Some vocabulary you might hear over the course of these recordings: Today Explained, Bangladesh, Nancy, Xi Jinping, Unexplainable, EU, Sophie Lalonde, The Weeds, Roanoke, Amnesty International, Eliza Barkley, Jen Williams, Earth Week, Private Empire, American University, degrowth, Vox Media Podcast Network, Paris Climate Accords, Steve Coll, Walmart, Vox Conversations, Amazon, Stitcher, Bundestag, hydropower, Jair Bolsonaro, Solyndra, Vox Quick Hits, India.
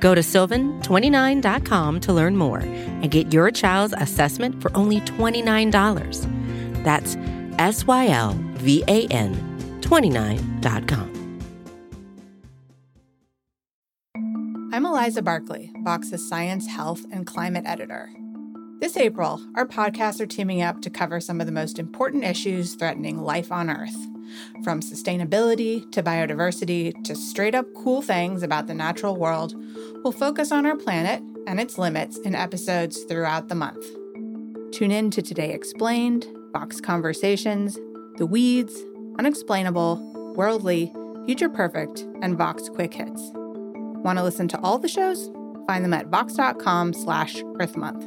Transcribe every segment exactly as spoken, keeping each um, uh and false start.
Go to sylvan twenty-nine dot com to learn more and get your child's assessment for only twenty-nine dollars. That's S Y L V A N twenty-nine dot com. I'm Eliza Barkley, Vox's Science, Health, and Climate Editor. This April, our podcasts are teaming up to cover some of the most important issues threatening life on Earth, from sustainability to biodiversity to straight-up cool things about the natural world. We'll focus on our planet and its limits in episodes throughout the month. Tune in to Today Explained, Vox Conversations, The Weeds, Unexplainable, Worldly, Future Perfect, and Vox Quick Hits. Want to listen to all the shows? Find them at vox.com slash Earth Month.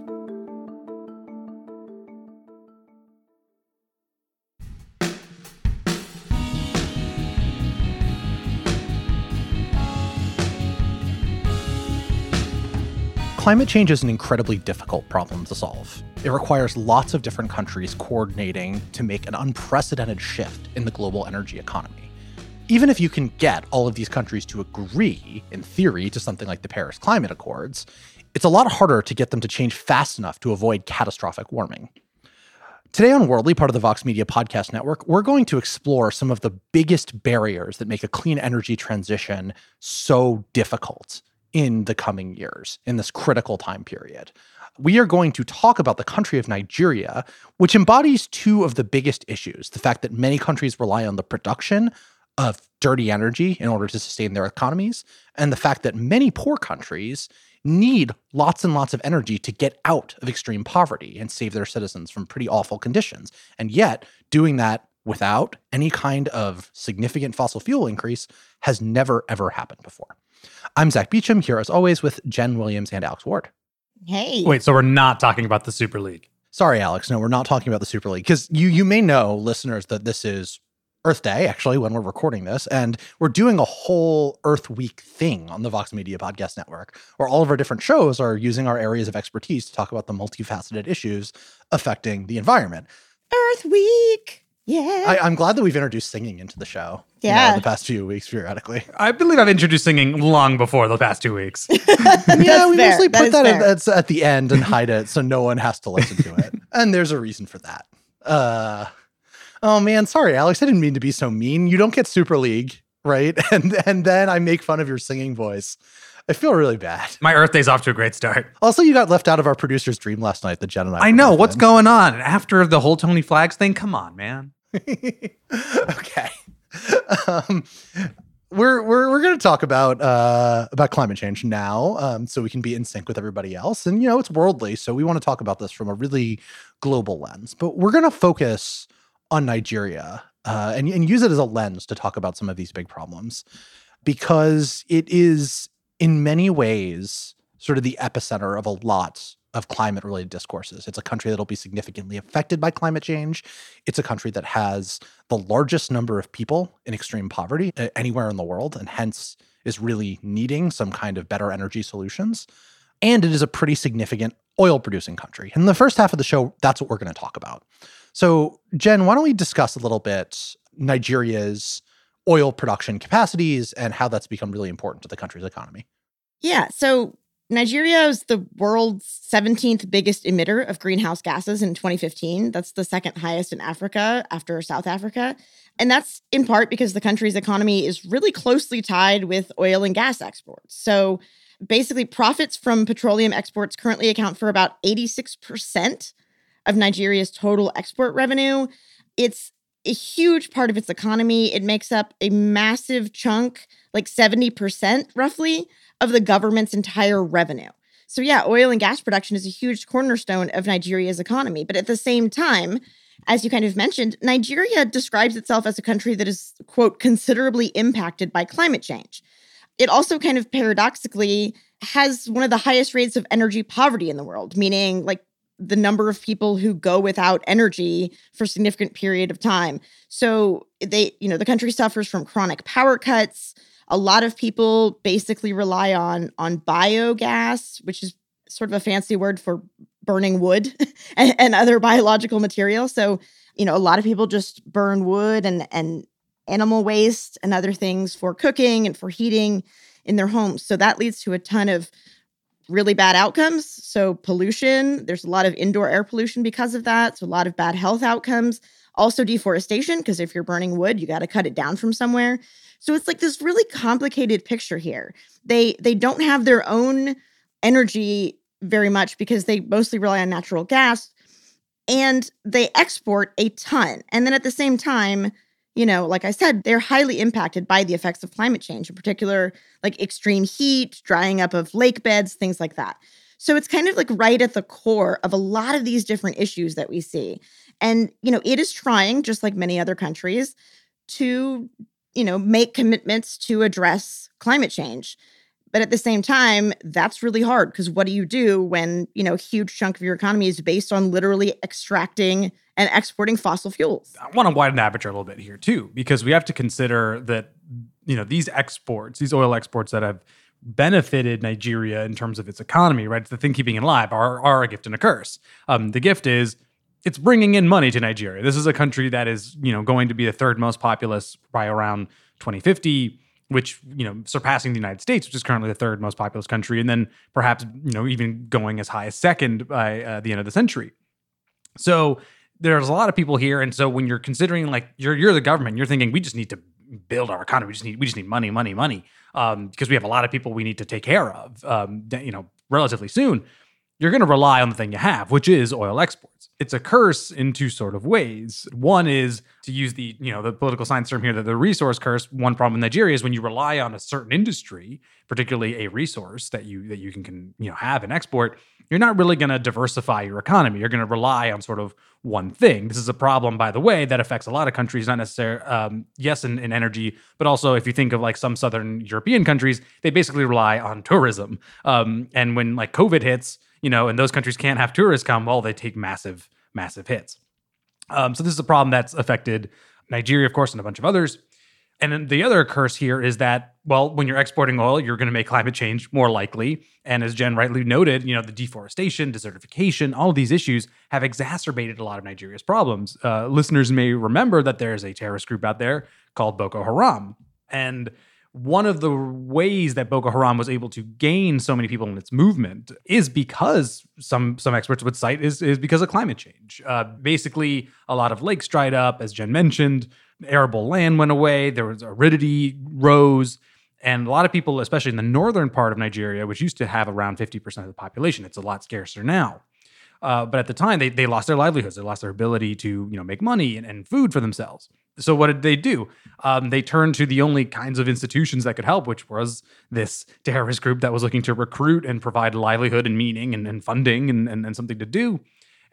Climate change is an incredibly difficult problem to solve. It requires lots of different countries coordinating to make an unprecedented shift in the global energy economy. Even if you can get all of these countries to agree, in theory, to something like the Paris Climate Accords, it's a lot harder to get them to change fast enough to avoid catastrophic warming. Today on Worldly, part of the Vox Media Podcast Network, we're going to explore some of the biggest barriers that make a clean energy transition so difficult in the coming years, in this critical time period. We are going to talk about the country of Nigeria, which embodies two of the biggest issues: the fact that many countries rely on the production of dirty energy in order to sustain their economies, and the fact that many poor countries need lots and lots of energy to get out of extreme poverty and save their citizens from pretty awful conditions. And yet, doing that without any kind of significant fossil fuel increase has never, ever happened before. I'm Zack Beauchamp, here as always with Jen Williams and Alex Ward. Hey. Wait, so we're not talking about the Super League? Sorry, Alex. No, we're not talking about the Super League, because you, you may know, listeners, that this is Earth Day, actually, when we're recording this, and we're doing a whole Earth Week thing on the Vox Media Podcast Network, where all of our different shows are using our areas of expertise to talk about the multifaceted issues affecting the environment. Earth Week! Yeah. I, I'm glad that we've introduced singing into the show. Yeah. You know, the past few weeks, periodically. I believe I've introduced singing long before the past two weeks. Yeah, we fair. mostly that put that at, at the end and hide it so no one has to listen to it. And there's a reason for that. Uh... Oh, man, sorry, Alex. I didn't mean to be so mean. You don't get Super League, right? And and then I make fun of your singing voice. I feel really bad. My Earth Day's off to a great start. Also, you got left out of our producer's dream last night, the Jen and I. I know. What's in. going on? After the whole Tony Flags thing? Come on, man. Okay. Um, we're we're, we're going to talk about, uh, about climate change now, um, so we can be in sync with everybody else. And, you know, it's worldly, so we want to talk about this from a really global lens. But we're going to focus on Nigeria, uh, and, and use it as a lens to talk about some of these big problems, because it is in many ways sort of the epicenter of a lot of climate-related discourses. It's a country that'll be significantly affected by climate change. It's a country that has the largest number of people in extreme poverty anywhere in the world, and hence is really needing some kind of better energy solutions. And it is a pretty significant oil-producing country. In the first half of the show, that's what we're going to talk about. So, Jen, why don't we discuss a little bit Nigeria's oil production capacities and how that's become really important to the country's economy? Yeah. So Nigeria is the world's seventeenth biggest emitter of greenhouse gases in twenty fifteen. That's the second highest in Africa after South Africa. And that's in part because the country's economy is really closely tied with oil and gas exports. So basically, profits from petroleum exports currently account for about eighty-six percent of Nigeria's total export revenue. It's a huge part of its economy. It makes up a massive chunk, like seventy percent roughly, of the government's entire revenue. So yeah, oil and gas production is a huge cornerstone of Nigeria's economy. But at the same time, as you kind of mentioned, Nigeria describes itself as a country that is, quote, considerably impacted by climate change. It also kind of paradoxically has one of the highest rates of energy poverty in the world, meaning like the number of people who go without energy for a significant period of time. So they, you know, the country suffers from chronic power cuts. A lot of people basically rely on on biogas, which is sort of a fancy word for burning wood and, and other biological material. So, you know, a lot of people just burn wood and and animal waste and other things for cooking and for heating in their homes. So that leads to a ton of really bad outcomes. So pollution, there's a lot of indoor air pollution because of that. So a lot of bad health outcomes. Also deforestation, because if you're burning wood, you got to cut it down from somewhere. So it's like this really complicated picture here. They they don't have their own energy very much because they mostly rely on natural gas, and they export a ton. And then at the same time, you know, like I said, they're highly impacted by the effects of climate change, in particular, like extreme heat, drying up of lake beds, things like that. So it's kind of like right at the core of a lot of these different issues that we see. And, you know, it is trying, just like many other countries, to, you know, make commitments to address climate change. But at the same time, that's really hard, because what do you do when, you know, a huge chunk of your economy is based on literally extracting and exporting fossil fuels? I want to widen the aperture a little bit here, too, because we have to consider that, you know, these exports, these oil exports that have benefited Nigeria in terms of its economy, right? It's the thing keeping it alive, are, are a gift and a curse. Um, the gift is it's bringing in money to Nigeria. This is a country that is, you know, going to be the third most populous by around twenty fifty, which, you know, surpassing the United States, which is currently the third most populous country, and then perhaps, you know, even going as high as second by uh, the end of the century. So there's a lot of people here, and so when you're considering, like, you're you're the government, you're thinking, we just need to build our economy, we just need we just need money, money, money, um, because we have a lot of people we need to take care of, um, you know, relatively soon. You're going to rely on the thing you have, which is oil exports. It's a curse in two sort of ways. One is, to use the, you know, the political science term here, that the resource curse. One problem in Nigeria is when you rely on a certain industry, particularly a resource that you that you can, can you know, have and export, you're not really going to diversify your economy. You're going to rely on sort of one thing. This is a problem, by the way, that affects a lot of countries, not necessarily, um, yes, in, in energy, but also if you think of like some Southern European countries, they basically rely on tourism. Um, and when like COVID hits, you know, and those countries can't have tourists come, well, they take massive, massive hits. Um, so this is a problem that's affected Nigeria, of course, and a bunch of others. And then the other curse here is that, well, when you're exporting oil, you're going to make climate change more likely. And as Jen rightly noted, you know, the deforestation, desertification, all of these issues have exacerbated a lot of Nigeria's problems. Uh, listeners may remember that there is a terrorist group out there called Boko Haram. And one of the ways that Boko Haram was able to gain so many people in its movement is because some some experts would cite is, is because of climate change. Uh, basically, a lot of lakes dried up, as Jen mentioned. Arable land went away. There was aridity rose. And a lot of people, especially in the northern part of Nigeria, which used to have around fifty percent of the population, it's a lot scarcer now. Uh, but at the time, they they lost their livelihoods. They lost their ability to, you know, make money and, and food for themselves. So what did they do? Um, they turned to the only kinds of institutions that could help, which was this terrorist group that was looking to recruit and provide livelihood and meaning and, and funding and, and, and something to do.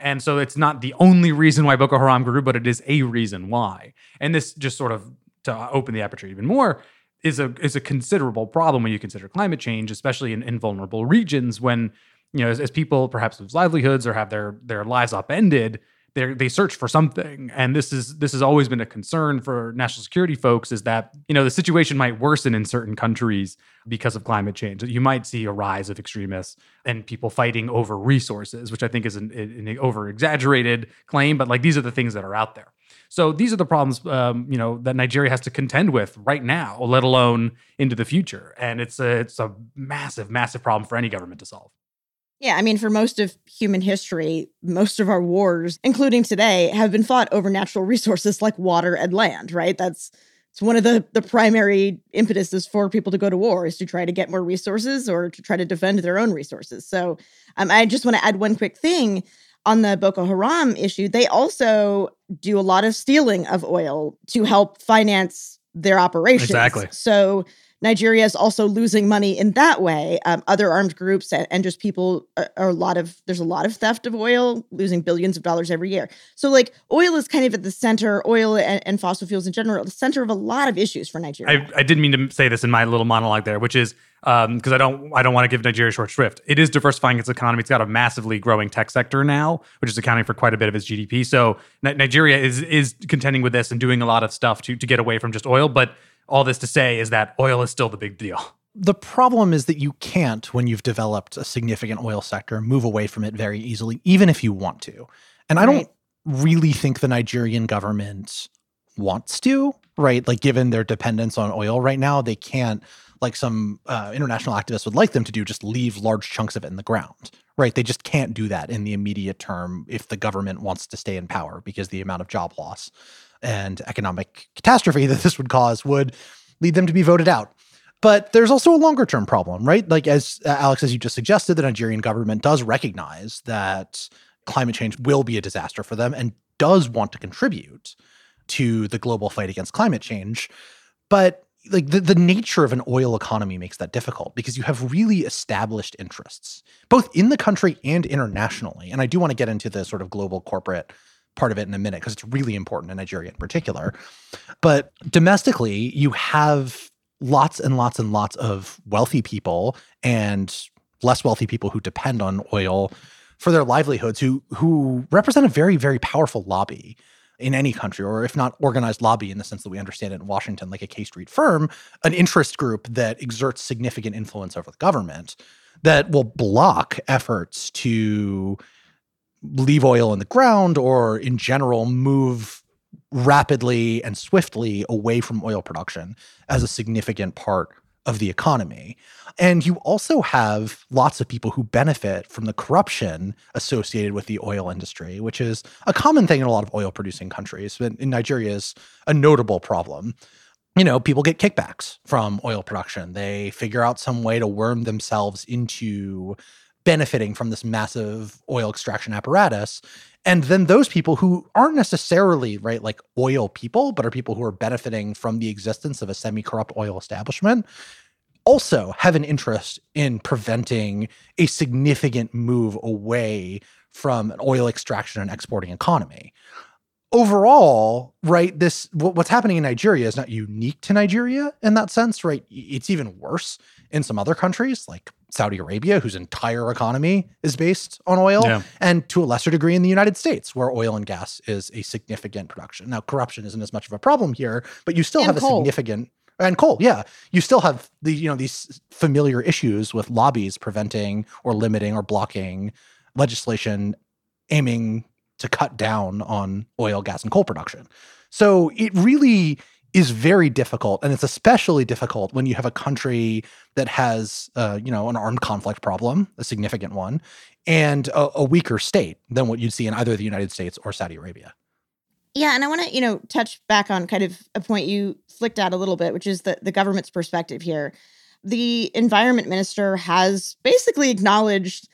And so it's not the only reason why Boko Haram grew, but it is a reason why. And this, just sort of to open the aperture even more, is a is a considerable problem when you consider climate change, especially in, in vulnerable regions when, you know, as, as people perhaps lose livelihoods or have their their lives upended, they they search for something. And this is this has always been a concern for national security folks, is that, you know, the situation might worsen in certain countries because of climate change. You might see a rise of extremists and people fighting over resources, which I think is an, an over-exaggerated claim, but like these are the things that are out there. So these are the problems, um, you know, that Nigeria has to contend with right now, let alone into the future. And it's a, it's a massive, massive problem for any government to solve. Yeah, I mean, for most of human history, most of our wars, including today, have been fought over natural resources like water and land, right? That's it's one of the, the primary impetuses for people to go to war, is to try to get more resources or to try to defend their own resources. So um, I just want to add one quick thing on the Boko Haram issue. They also do a lot of stealing of oil to help finance their operations. Exactly. So Nigeria is also losing money in that way. Um, other armed groups and, and just people are, are a lot of, there's a lot of theft of oil, losing billions of dollars every year. So like oil is kind of at the center, oil and, and fossil fuels in general, the center of a lot of issues for Nigeria. I, I didn't mean to say this in my little monologue there, which is, um, because I don't, I don't want to give Nigeria short shrift. It is diversifying its economy. It's got a massively growing tech sector now, which is accounting for quite a bit of its G D P. So N- Nigeria is is contending with this and doing a lot of stuff to to get away from just oil. But all this to say is that oil is still the big deal. The problem is that you can't, when you've developed a significant oil sector, move away from it very easily, even if you want to. And right. I don't really think the Nigerian government wants to, right? Like, given their dependence on oil right now, they can't, like some uh, international activists would like them to do, just leave large chunks of it in the ground, right? They just can't do that in the immediate term if the government wants to stay in power, because the amount of job loss and economic catastrophe that this would cause would lead them to be voted out. But there's also a longer-term problem, right? Like, as uh, Alex, as you just suggested, the Nigerian government does recognize that climate change will be a disaster for them and does want to contribute to the global fight against climate change. But like the, the nature of an oil economy makes that difficult, because you have really established interests, both in the country and internationally. And I do want to get into the sort of global corporate part of it in a minute, because it's really important in Nigeria in particular. But domestically, you have lots and lots and lots of wealthy people and less wealthy people who depend on oil for their livelihoods, who who represent a very, very powerful lobby in any country, or if not organized lobby in the sense that we understand it in Washington, like a K Street firm, an interest group that exerts significant influence over the government that will block efforts to leave oil in the ground or, in general, move rapidly and swiftly away from oil production as a significant part of the economy. And you also have lots of people who benefit from the corruption associated with the oil industry, which is a common thing in a lot of oil-producing countries. But in Nigeria, is a notable problem. You know, people get kickbacks from oil production. They figure out some way to worm themselves into benefiting from this massive oil extraction apparatus. And then those people who aren't necessarily, right, like oil people, but are people who are benefiting from the existence of a semi-corrupt oil establishment, also have an interest in preventing a significant move away from an oil extraction and exporting economy. Overall, right, this what's happening in Nigeria is not unique to Nigeria in that sense, right? It's even worse in some other countries like Saudi Arabia, whose entire economy is based on oil, yeah. and to a lesser degree in the United States, where oil and gas is a significant production. Now, corruption isn't as much of a problem here, but you still and have coal. a significant and coal, yeah. You still have the you know these familiar issues with lobbies preventing or limiting or blocking legislation aiming to cut down on oil, gas, and coal production. So it really is very difficult, and it's especially difficult when you have a country that has, uh, you know, an armed conflict problem, a significant one, and a, a weaker state than what you'd see in either the United States or Saudi Arabia. Yeah, and I want to, you know, touch back on kind of a point you flicked at a little bit, which is the, the government's perspective here. The environment minister has basically acknowledged,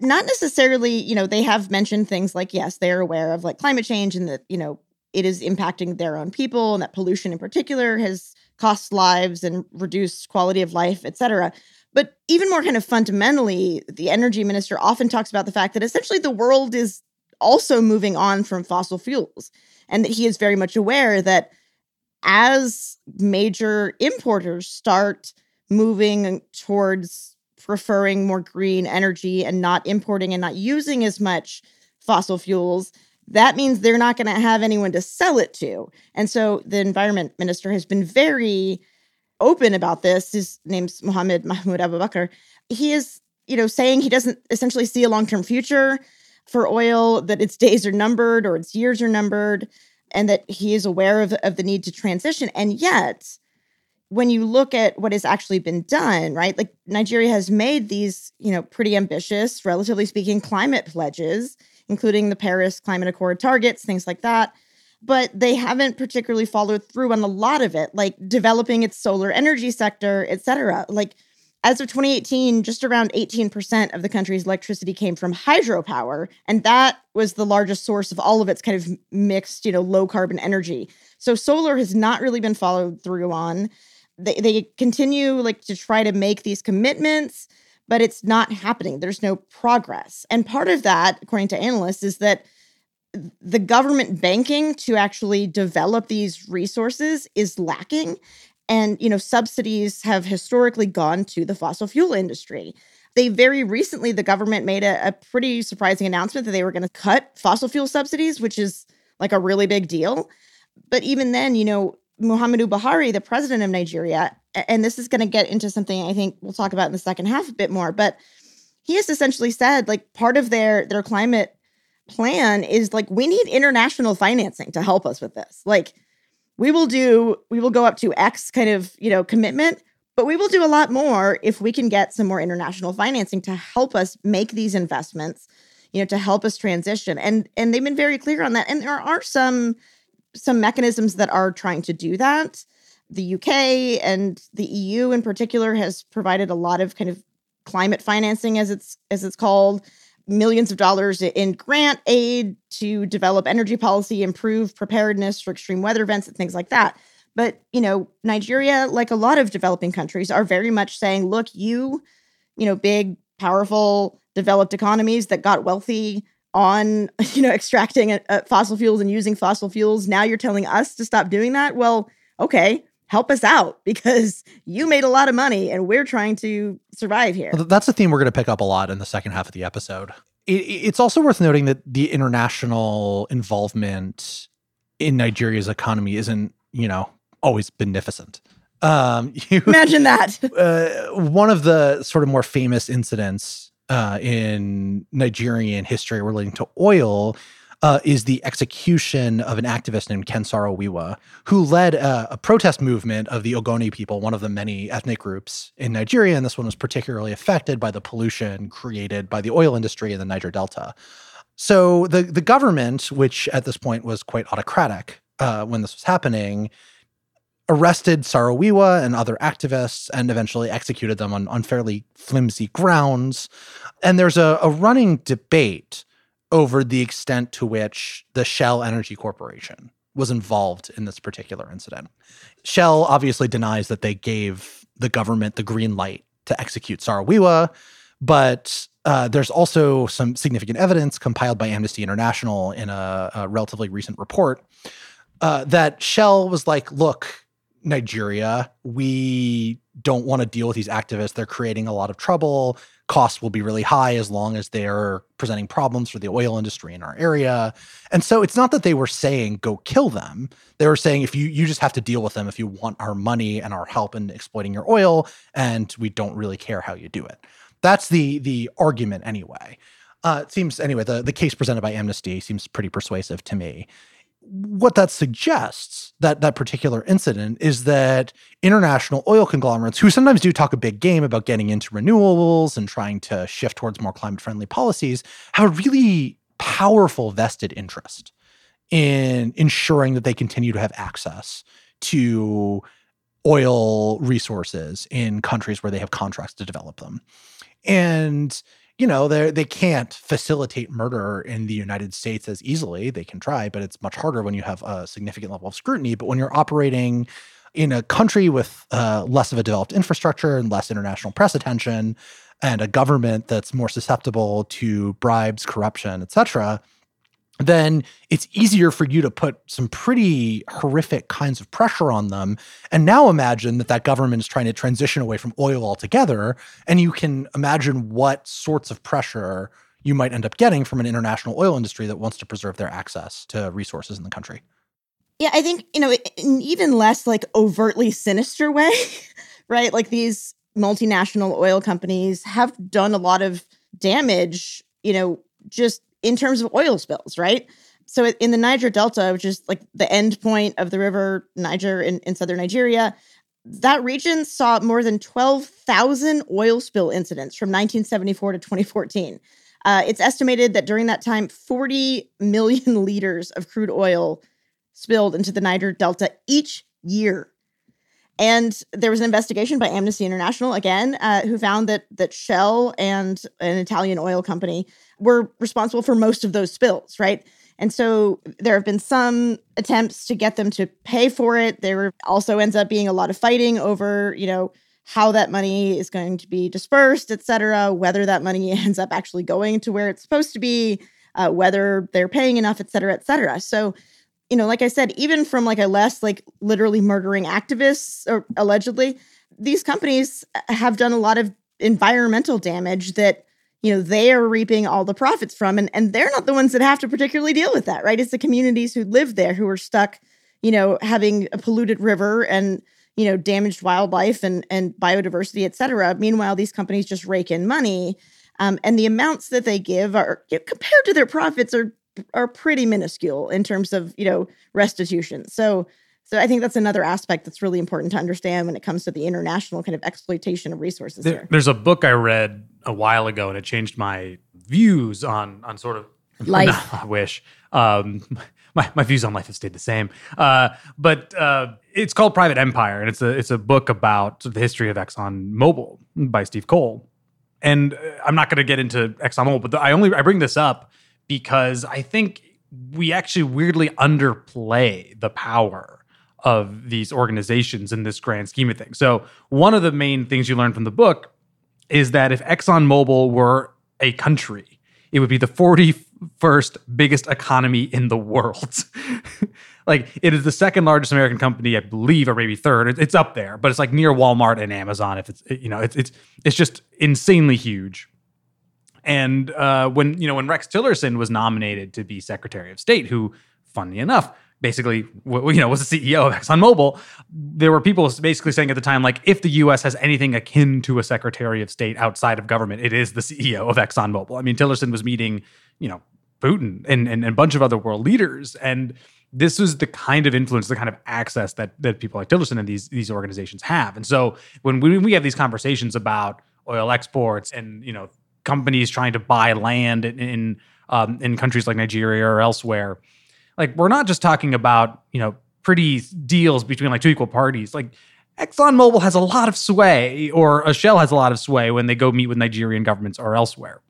not necessarily, you know, they have mentioned things like, yes, they're aware of like climate change and that, you know, it is impacting their own people and that pollution in particular has cost lives and reduced quality of life, et cetera. But even more kind of fundamentally, the energy minister often talks about the fact that essentially the world is also moving on from fossil fuels, and that he is very much aware that as major importers start moving towards preferring more green energy and not importing and not using as much fossil fuels, that means they're not going to have anyone to sell it to. And so the environment minister has been very open about this. His name's Mohammed Mahmoud Abubakar. He is, you know, saying he doesn't essentially see a long-term future for oil, that its days are numbered or its years are numbered, and that he is aware of, of the need to transition. And yet, when you look at what has actually been done, right, like Nigeria has made these, you know, pretty ambitious, relatively speaking, climate pledges, including the Paris Climate Accord targets, things like that. But they haven't particularly followed through on a lot of it, like developing its solar energy sector, et cetera. Like, as of twenty eighteen, just around eighteen percent of the country's electricity came from hydropower, and that was the largest source of all of its kind of mixed, you know, low-carbon energy. So solar has not really been followed through on. They, they continue like to try to make these commitments, but it's not happening. There's no progress. And part of that, according to analysts, is that the government banking to actually develop these resources is lacking. And, you know, subsidies have historically gone to the fossil fuel industry. They very recently, the government made a, a pretty surprising announcement that they were going to cut fossil fuel subsidies, which is like a really big deal. But even then, you know, Muhammadu Buhari, the president of Nigeria, and this is going to get into something I think we'll talk about in the second half a bit more, but he has essentially said, like, part of their their climate plan is like, we need international financing to help us with this. Like, we will do, we will go up to X kind of, you know, commitment, but we will do a lot more if we can get some more international financing to help us make these investments, you know, to help us transition. And and they've been very clear on that. And there are some some mechanisms that are trying to do that. The U K and the E U in particular has provided a lot of kind of climate financing, as it's as it's called, millions of dollars in grant aid to develop energy policy, improve preparedness for extreme weather events and things like that. But, you know, Nigeria, like a lot of developing countries, are very much saying, look, you, you know, big, powerful, developed economies that got wealthy on, you know, extracting uh, fossil fuels and using fossil fuels. Now you're telling us to stop doing that. Well, okay, help us out, because you made a lot of money and we're trying to survive here. That's a theme we're going to pick up a lot in the second half of the episode. It, it's also worth noting that the international involvement in Nigeria's economy isn't, you know, always beneficent. Um, you, Imagine that. Uh, one of the sort of more famous incidents Uh, in Nigerian history relating to oil uh, is the execution of an activist named Ken Saro-Wiwa, who led a, a protest movement of the Ogoni people, one of the many ethnic groups in Nigeria. And this one was particularly affected by the pollution created by the oil industry in the Niger Delta. So the, the government, which at this point was quite autocratic uh, when this was happening, arrested Saro-Wiwa and other activists and eventually executed them on, on fairly flimsy grounds. And there's a, a running debate over the extent to which the Shell Energy Corporation was involved in this particular incident. Shell obviously denies that they gave the government the green light to execute Saro-Wiwa, but uh, there's also some significant evidence compiled by Amnesty International in a, a relatively recent report uh, that Shell was like, look, Nigeria, we don't want to deal with these activists. They're creating a lot of trouble. Costs will be really high as long as they're presenting problems for the oil industry in our area. And so it's not that they were saying, go kill them. They were saying, if you, you just have to deal with them if you want our money and our help in exploiting your oil, and we don't really care how you do it. That's the, the argument anyway. Uh, it seems, anyway, the, the case presented by Amnesty seems pretty persuasive to me. What that suggests, that that particular incident, is that international oil conglomerates, who sometimes do talk a big game about getting into renewables and trying to shift towards more climate-friendly policies, have a really powerful vested interest in ensuring that they continue to have access to oil resources in countries where they have contracts to develop them. And you know, they they can't facilitate murder in the United States as easily. They can try, but it's much harder when you have a significant level of scrutiny. But when you're operating in a country with uh, less of a developed infrastructure and less international press attention and a government that's more susceptible to bribes, corruption, et cetera, then it's easier for you to put some pretty horrific kinds of pressure on them. And now imagine that that government is trying to transition away from oil altogether, and you can imagine what sorts of pressure you might end up getting from an international oil industry that wants to preserve their access to resources in the country. Yeah, I think, you know, in even less like overtly sinister way, right? Like these multinational oil companies have done a lot of damage, you know, just in terms of oil spills, right? So in the Niger Delta, which is like the end point of the river Niger in, in southern Nigeria, that region saw more than twelve thousand oil spill incidents from nineteen seventy-four to twenty fourteen. Uh, it's estimated that during that time, forty million liters of crude oil spilled into the Niger Delta each year. And there was an investigation by Amnesty International, again, uh, who found that that Shell and an Italian oil company were responsible for most of those spills, right? And so there have been some attempts to get them to pay for it. There also ends up being a lot of fighting over, you know, how that money is going to be dispersed, et cetera, whether that money ends up actually going to where it's supposed to be, uh, whether they're paying enough, et cetera, et cetera. So, you know, like I said, even from like a less like literally murdering activists or allegedly, these companies have done a lot of environmental damage that, you know, they are reaping all the profits from. And, and they're not the ones that have to particularly deal with that, right? It's the communities who live there who are stuck, you know, having a polluted river and, you know, damaged wildlife and, and biodiversity, et cetera. Meanwhile, these companies just rake in money. Um, and the amounts that they give are, you know, compared to their profits are are pretty minuscule in terms of, you know, restitution. So So I think that's another aspect that's really important to understand when it comes to the international kind of exploitation of resources there, here. There's a book I read a while ago, and it changed my views on on sort of life. No, I wish. Um, my, my views on life have stayed the same. Uh, but uh, it's called Private Empire, and it's a, it's a book about the history of ExxonMobil by Steve Coll. And I'm not going to get into ExxonMobil, but the, I only I bring this up because I think we actually weirdly underplay the power of these organizations in this grand scheme of things. So one of the main things you learn from the book is that if ExxonMobil were a country, it would be the forty-first biggest economy in the world. Like, it is the second largest American company, I believe, or maybe third. It's up there, but it's like near Walmart and Amazon. If it's, you know, it's it's it's just insanely huge. And uh, when, you know, when Rex Tillerson was nominated to be Secretary of State, who, funny enough, basically, you know, was the C E O of ExxonMobil, there were people basically saying at the time, like, if the U S has anything akin to a Secretary of State outside of government, it is the C E O of ExxonMobil. I mean, Tillerson was meeting, you know, Putin and, and, and a bunch of other world leaders. And this was the kind of influence, the kind of access that that people like Tillerson and these, these organizations have. And so when we, we have these conversations about oil exports and, you know, companies trying to buy land in, in, um, in countries like Nigeria or elsewhere, like, we're not just talking about, you know, pretty deals between like two equal parties. Like, ExxonMobil has a lot of sway, or a Shell has a lot of sway when they go meet with Nigerian governments or elsewhere.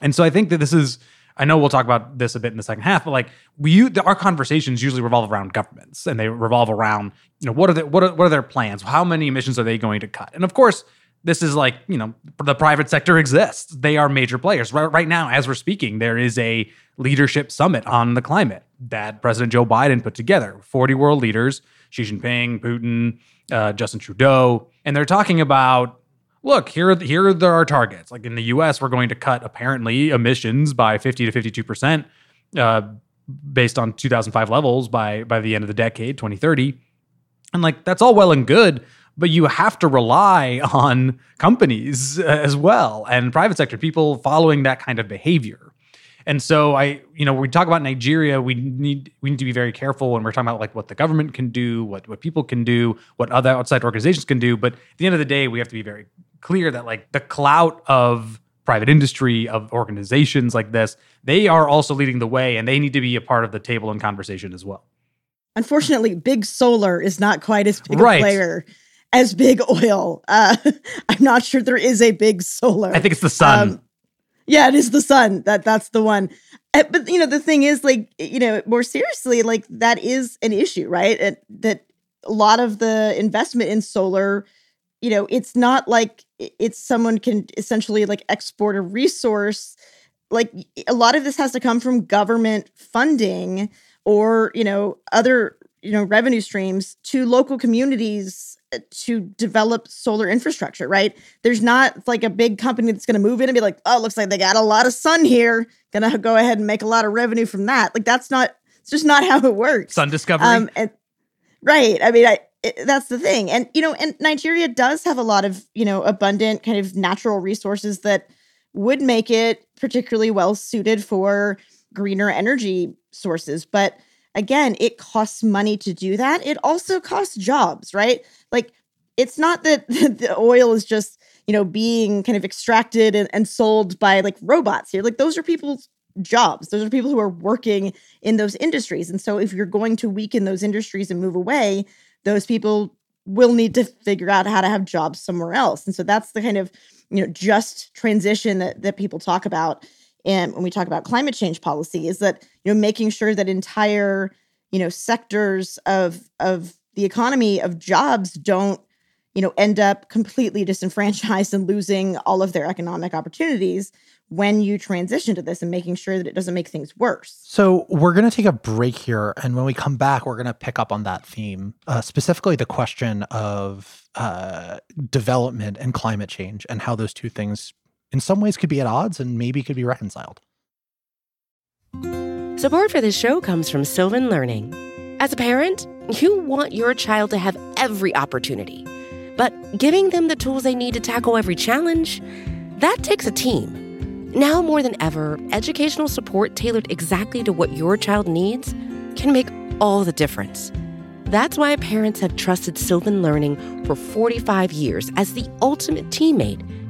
And so I think that this is, I know we'll talk about this a bit in the second half, but like, we, our conversations usually revolve around governments, and they revolve around, you know, what are the, what are, what are their plans? How many emissions are they going to cut? And of course, this is like, you know, the private sector exists. They are major players. Right, right now, as we're speaking, there is a leadership summit on the climate that President Joe Biden put together. forty world leaders, Xi Jinping, Putin, uh, Justin Trudeau. And they're talking about, look, here are, here are our targets. Like, in the U S, we're going to cut, apparently, emissions by fifty to fifty-two percent uh, based on two thousand five levels by, by the end of the decade, twenty thirty. And like, that's all well and good, but you have to rely on companies as well and private sector people following that kind of behavior. And so I, you know, when we talk about Nigeria, we need we need to be very careful when we're talking about like what the government can do, what what people can do, what other outside organizations can do. But at the end of the day, we have to be very clear that like the clout of private industry, of organizations like this, they are also leading the way, and they need to be a part of the table and conversation as well. Unfortunately, big solar is not quite as big right. a player as big oil. Uh, I'm not sure there is a big solar. I think it's the sun. Um, yeah, it is the sun. That That's the one. Uh, but, you know, the thing is, like, you know, more seriously, like, that is an issue, right? It, that a lot of the investment in solar, you know, it's not like it's someone can essentially, like, export a resource. Like, a lot of this has to come from government funding or, you know, other, you know, revenue streams to local communities to develop solar infrastructure, right? There's not like a big company that's going to move in and be like, oh, looks like they got a lot of sun here. Going to go ahead and make a lot of revenue from that. Like, that's not, it's just not how it works. Sun discovery. Um, and, right. I mean, I, it, that's the thing. And, you know, and Nigeria does have a lot of, you know, abundant kind of natural resources that would make it particularly well suited for greener energy sources. But again, it costs money to do that. It also costs jobs, right? Like, it's not that the oil is just, you know, being kind of extracted and, and sold by like robots here. Like, those are people's jobs. Those are people who are working in those industries. And so if you're going to weaken those industries and move away, those people will need to figure out how to have jobs somewhere else. And so that's the kind of, you know, just transition that, that people talk about and when we talk about climate change policy, is that, you know, making sure that entire, you know, sectors of of the economy, of jobs, don't, you know, end up completely disenfranchised and losing all of their economic opportunities when you transition to this, and making sure that it doesn't make things worse. So we're going to take a break here. And when we come back, we're going to pick up on that theme, uh, specifically the question of uh, development and climate change, and how those two things in some ways could be at odds and maybe could be reconciled. Support for this show comes from Sylvan Learning. As a parent, you want your child to have every opportunity, but giving them the tools they need to tackle every challenge, that takes a team. Now more than ever, educational support tailored exactly to what your child needs can make all the difference. That's why parents have trusted Sylvan Learning for forty-five years as the ultimate teammate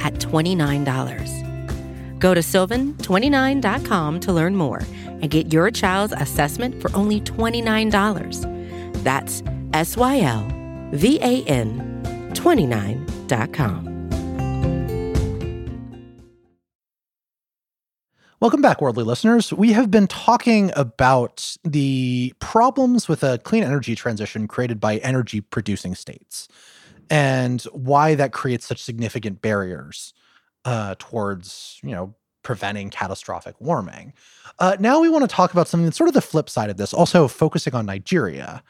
at twenty-nine dollars. Go to sylvan twenty-nine dot com to learn more and get your child's assessment for only twenty-nine dollars. That's S Y L V A N twenty-nine dot com. Welcome back, worldly listeners. We have been talking about the problems with a clean energy transition created by energy-producing states, and why that creates such significant barriers uh, towards, you know, preventing catastrophic warming. Uh, now we want to talk about something that's sort of the flip side of this, also focusing on Nigeria,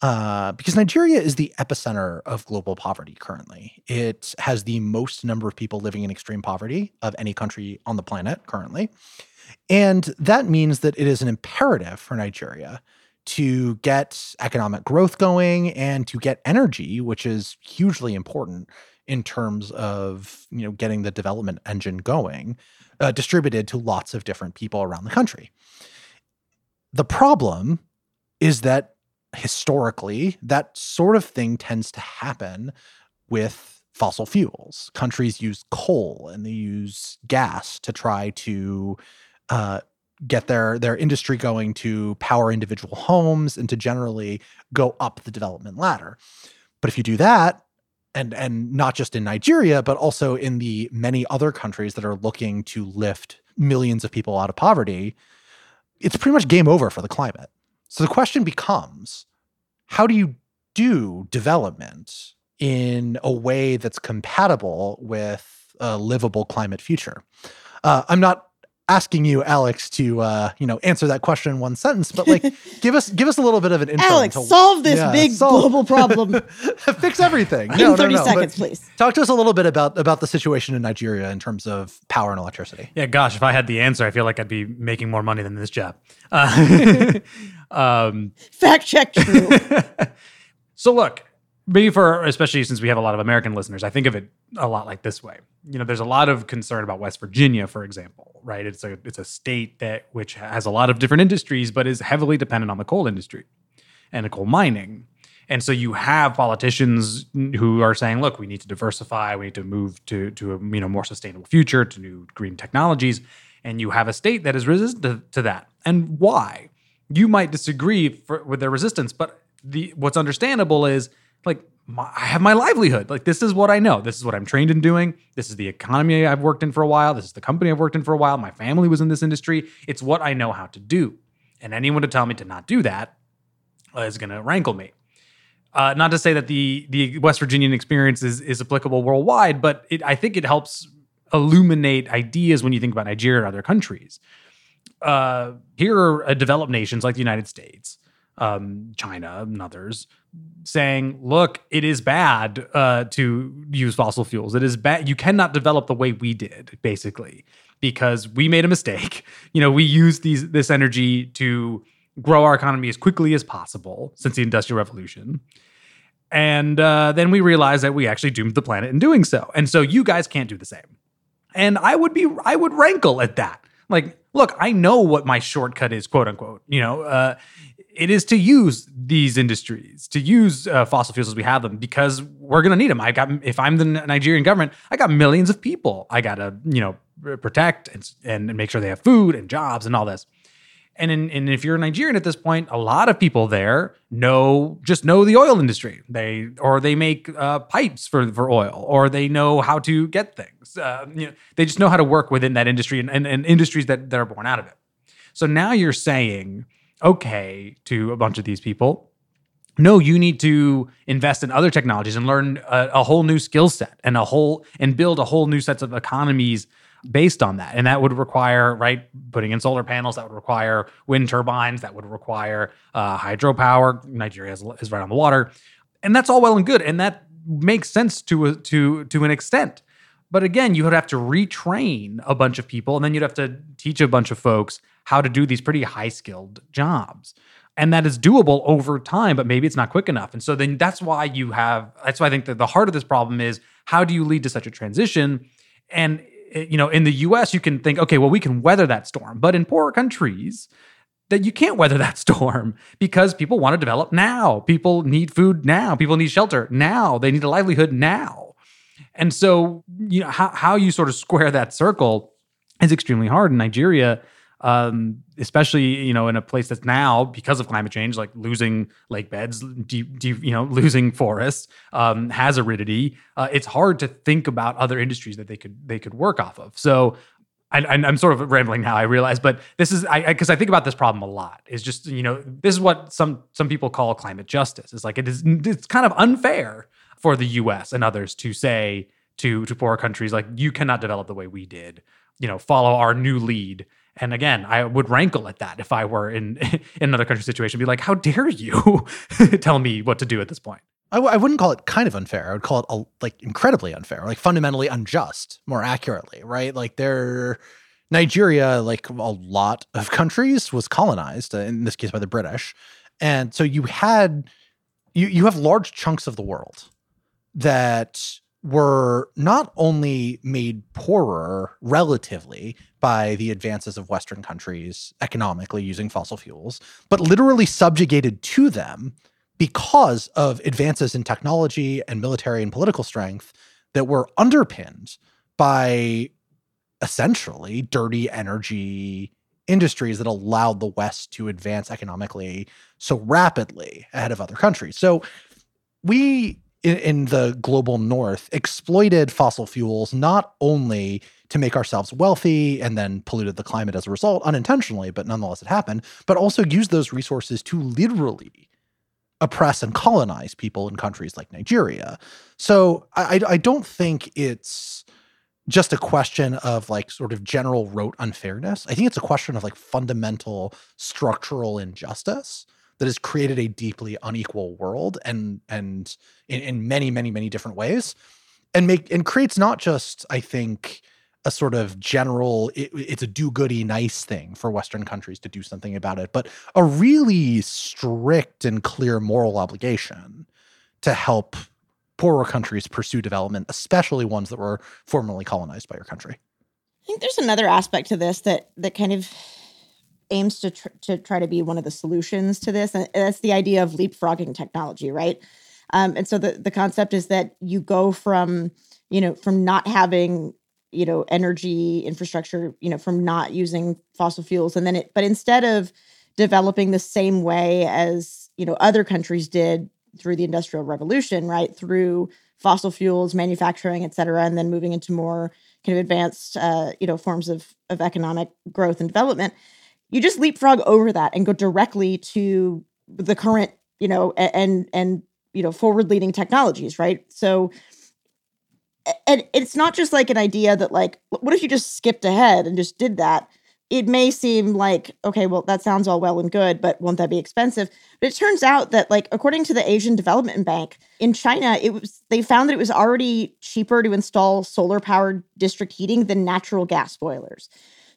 uh, because Nigeria is the epicenter of global poverty currently. It has the most number of people living in extreme poverty of any country on the planet currently. And that means that it is an imperative for Nigeria to get economic growth going and to get energy, which is hugely important in terms of, you know, getting the development engine going, uh, distributed to lots of different people around the country. The problem is that historically, that sort of thing tends to happen with fossil fuels. Countries use coal and they use gas to try to uh, get their, their industry going, to power individual homes, and to generally go up the development ladder. But if you do that, and, and not just in Nigeria, but also in the many other countries that are looking to lift millions of people out of poverty, it's pretty much game over for the climate. So the question becomes, how do you do development in a way that's compatible with a livable climate future? Uh, I'm not asking you, Alex, to uh, you know, answer that question in one sentence, but like, give us give us a little bit of an intro. Alex, to, solve this yeah, big solve. global problem. Fix everything. No, in thirty no, no. seconds, but please. Talk to us a little bit about about the situation in Nigeria in terms of power and electricity. Yeah, gosh, if I had the answer, I feel like I'd be making more money than this job. Uh, um, Fact check true. So look, maybe for, especially since we have a lot of American listeners, I think of it a lot like this way. You know, there's a lot of concern about West Virginia, for example, right? It's a it's a state that which has a lot of different industries, but is heavily dependent on the coal industry and the coal mining. And so you have politicians who are saying, look, we need to diversify, we need to move to to a, you know, more sustainable future, to new green technologies. And you have a state that is resistant to, to that. And why? You might disagree for, with their resistance, but the what's understandable is, like, my, I have my livelihood. Like, this is what I know. This is what I'm trained in doing. This is the economy I've worked in for a while. This is the company I've worked in for a while. My family was in this industry. It's what I know how to do. And anyone to tell me to not do that uh, is going to rankle me. Uh, not to say that the the West Virginian experience is, is applicable worldwide, but it, I think it helps illuminate ideas when you think about Nigeria and other countries. Uh, here are uh, developed nations like the United States, um, China, and others, saying, look, it is bad uh, to use fossil fuels. It is bad. You cannot develop the way we did, basically, because we made a mistake. You know, we used these this energy to grow our economy as quickly as possible since the Industrial Revolution. And uh, then we realized that we actually doomed the planet in doing so. And so you guys can't do the same. And I would be, I would rankle at that. Like, look, I know what my shortcut is, quote unquote. You know, uh, it is to use these industries, to use uh, fossil fuels as we have them, because we're going to need them. I got, if I'm the Nigerian government, I got millions of people I got to, you know, protect and, and make sure they have food and jobs and all this. And in, and if you're a Nigerian at this point, a lot of people there know just know the oil industry. They or they make uh, pipes for, for oil, or they know how to get things. Uh, you know, they just know how to work within that industry and, and, and industries that, that are born out of it. So now you're saying, okay, to a bunch of these people, no, you need to invest in other technologies and learn a, a whole new skill set and a whole and build a whole new sets of economies based on that. And that would require, right, putting in solar panels, that would require wind turbines, that would require uh, hydropower. Nigeria is, is right on the water. And that's all well and good. And that makes sense to, a, to, to an extent. But again, you would have to retrain a bunch of people, and then you'd have to teach a bunch of folks how to do these pretty high-skilled jobs. And that is doable over time, but maybe it's not quick enough. And so then that's why you have, that's why I think that the heart of this problem is, how do you lead to such a transition? And you know, in the U S, you can think, okay, well, we can weather that storm. But in poorer countries, that you can't weather that storm, because people want to develop now. People need food now. People need shelter now. They need a livelihood now. And so, you know, how, how you sort of square that circle is extremely hard in Nigeria, um, especially, you know, in a place that's now, because of climate change, like losing lake beds, deep, deep, you know, losing forests, um, has aridity. Uh, it's hard to think about other industries that they could they could work off of. So I, I'm sort of rambling now, I realize, but this is, I because I, I think about this problem a lot. It's just, you know, this is what some some people call climate justice. It's like, it is, it's kind of unfair for the U S and others to say to to poorer countries, like, you cannot develop the way we did, you know, follow our new lead. And again, I would rankle at that if I were in, in another country's situation, be like, how dare you tell me what to do at this point? I, w- I wouldn't call it kind of unfair. I would call it a, like incredibly unfair, like fundamentally unjust, more accurately, right? Like there, Nigeria, like a lot of countries, was colonized, in this case by the British. And so you had, you, you have large chunks of the world that were not only made poorer relatively by the advances of Western countries economically using fossil fuels, but literally subjugated to them because of advances in technology and military and political strength that were underpinned by essentially dirty energy industries that allowed the West to advance economically so rapidly ahead of other countries. So we, in, in the global north, exploited fossil fuels not only to make ourselves wealthy and then polluted the climate as a result, unintentionally, but nonetheless it happened, but also used those resources to literally oppress and colonize people in countries like Nigeria. So I, I don't think it's just a question of like sort of general rote unfairness. I think it's a question of like fundamental structural injustice that has created a deeply unequal world and and in, in many, many, many different ways. And make and creates not just, I think, a sort of general, it, it's a do-goody nice thing for Western countries to do something about it, but a really strict and clear moral obligation to help poorer countries pursue development, especially ones that were formerly colonized by your country. I think there's another aspect to this that that kind of aims to tr- to try to be one of the solutions to this, and that's the idea of leapfrogging technology, right? Um, and so the, the concept is that you go from, you know, from not having, you know, energy infrastructure, you know, from not using fossil fuels, and then it, but instead of developing the same way as, you know, other countries did through the Industrial Revolution, right, through fossil fuels, manufacturing, et cetera, and then moving into more kind of advanced, uh, you know, forms of of economic growth and development, you just leapfrog over that and go directly to the current, you know, and, and, you know, forward-leading technologies, right? So, and it's not just like an idea that like, what if you just skipped ahead and just did that? It may seem like, okay, well, that sounds all well and good, but won't that be expensive? But it turns out that like, according to the Asian Development Bank in China, it was, they found that it was already cheaper to install solar-powered district heating than natural gas boilers.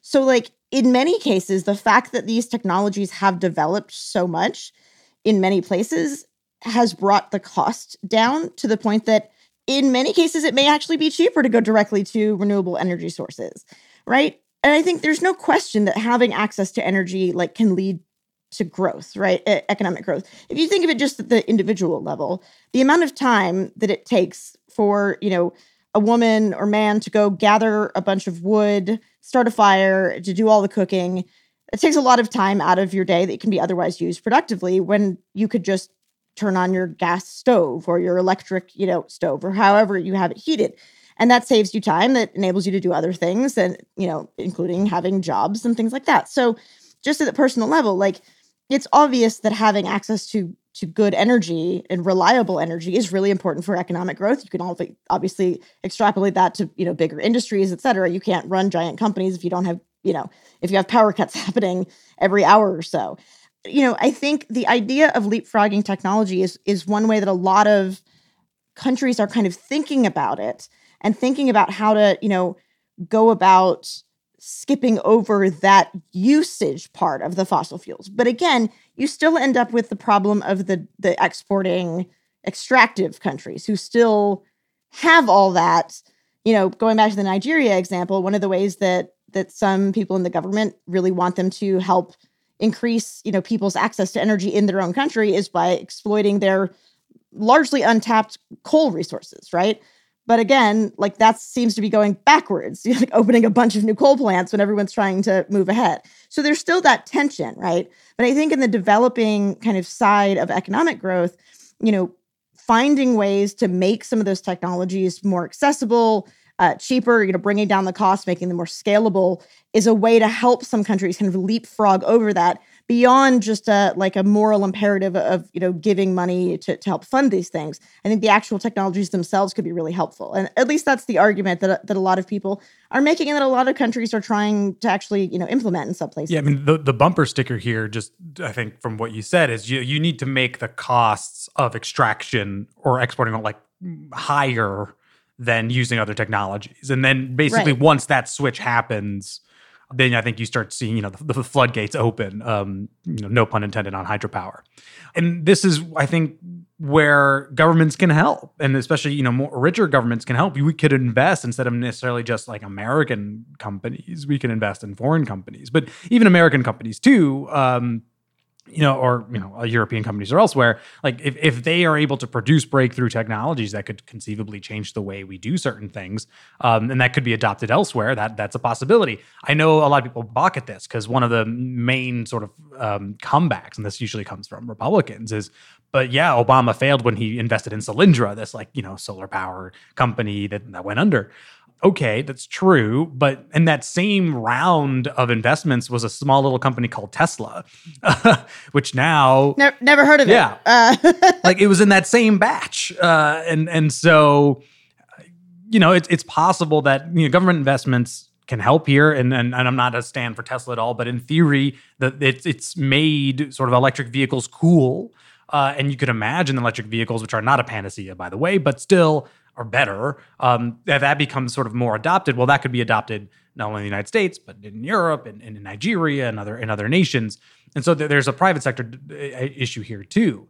So like, in many cases, the fact that these technologies have developed so much in many places has brought the cost down to the point that in many cases, it may actually be cheaper to go directly to renewable energy sources, right? And I think there's no question that having access to energy like can lead to growth, right? E- economic growth. If you think of it just at the individual level, the amount of time that it takes for, you know, a woman or man to go gather a bunch of wood, start a fire, to do all the cooking, it takes a lot of time out of your day that can be otherwise used productively when you could just turn on your gas stove or your electric, you know, stove or however you have it heated. And that saves you time, that enables you to do other things and, you know, including having jobs and things like that. So just at the personal level, like it's obvious that having access to to good energy and reliable energy is really important for economic growth. You can obviously extrapolate that to, you know, bigger industries, et cetera. You can't run giant companies if you don't have, you know, if you have power cuts happening every hour or so. You know, I think the idea of leapfrogging technology is is one way that a lot of countries are kind of thinking about it. And thinking about how to, you know, go about skipping over that usage part of the fossil fuels. But again, you still end up with the problem of the, the exporting extractive countries who still have all that. You know, going back to the Nigeria example, one of the ways that that some people in the government really want them to help increase, you know, people's access to energy in their own country is by exploiting their largely untapped coal resources, right? But again, like that seems to be going backwards, like opening a bunch of new coal plants when everyone's trying to move ahead. So there's still that tension, right? But I think in the developing kind of side of economic growth, you know, finding ways to make some of those technologies more accessible, uh, cheaper, you know, bringing down the cost, making them more scalable is a way to help some countries kind of leapfrog over that beyond just a, like a moral imperative of, you know, giving money to, to help fund these things. I think the actual technologies themselves could be really helpful. And at least that's the argument that, that a lot of people are making and that a lot of countries are trying to actually, you know, implement in some places. Yeah, I mean, the, the bumper sticker here, just I think from what you said, is you, you need to make the costs of extraction or exporting like higher than using other technologies. And then basically right. Once that switch happens, then I think you start seeing, you know, the, the floodgates open, um, you know, no pun intended on hydropower. And this is, I think, where governments can help. And especially, you know, more richer governments can help. We could invest instead of necessarily just like American companies. We can invest in foreign companies, but even American companies too, um, you know, or, you know, European companies or elsewhere. Like if, if they are able to produce breakthrough technologies that could conceivably change the way we do certain things, um, and that could be adopted elsewhere, that that's a possibility. I know a lot of people balk at this because one of the main sort of um, comebacks, and this usually comes from Republicans, is, but yeah, Obama failed when he invested in Solyndra, this like, you know, solar power company that, that went under. Okay, that's true, but in that same round of investments was a small little company called Tesla, uh, which now never, never heard of yeah, it. Uh. Like it was in that same batch, uh, and and so you know it's it's possible that you know government investments can help here, and and, and I'm not a stand for Tesla at all, but in theory that it's it's made sort of electric vehicles cool, uh, and you could imagine electric vehicles, which are not a panacea by the way, but still. Or better, um, if that becomes sort of more adopted, well, that could be adopted not only in the United States, but in Europe and, and in Nigeria and other, and other nations. And so th- there's a private sector d- issue here too.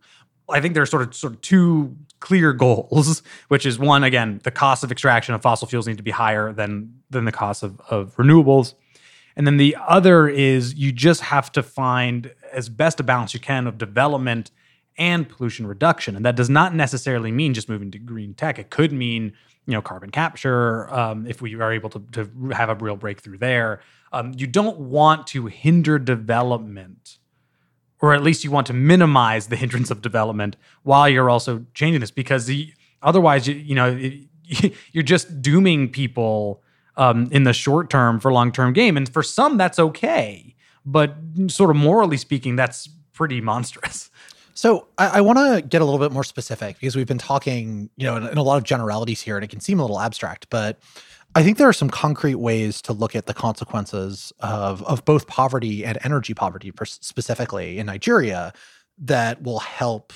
I think there are sort of, sort of two clear goals, which is one, again, the cost of extraction of fossil fuels need to be higher than, than the cost of, of renewables. And then the other is you just have to find as best a balance you can of development and pollution reduction. And that does not necessarily mean just moving to green tech. It could mean, you know, carbon capture, um, if we are able to, to have a real breakthrough there. Um, you don't want to hinder development, or at least you want to minimize the hindrance of development while you're also changing this, because the, otherwise, you, you know, it, you're just dooming people um, in the short term for long-term gain. And for some, that's okay. But sort of morally speaking, that's pretty monstrous. So I, I want to get a little bit more specific because we've been talking, you know, in, in a lot of generalities here, and it can seem a little abstract, but I think there are some concrete ways to look at the consequences of, of both poverty and energy poverty per- specifically in Nigeria that will help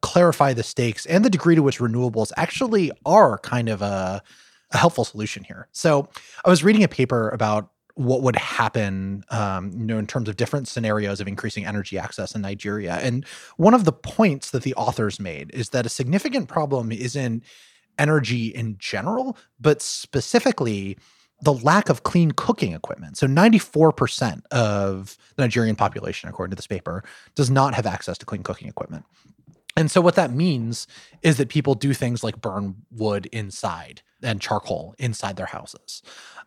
clarify the stakes and the degree to which renewables actually are kind of a, a helpful solution here. So I was reading a paper about what would happen, um, you know, in terms of different scenarios of increasing energy access in Nigeria. And one of the points that the authors made is that a significant problem isn't energy in general, but specifically the lack of clean cooking equipment. So ninety-four percent of the Nigerian population, according to this paper, does not have access to clean cooking equipment. And so what that means is that people do things like burn wood inside and charcoal inside their houses.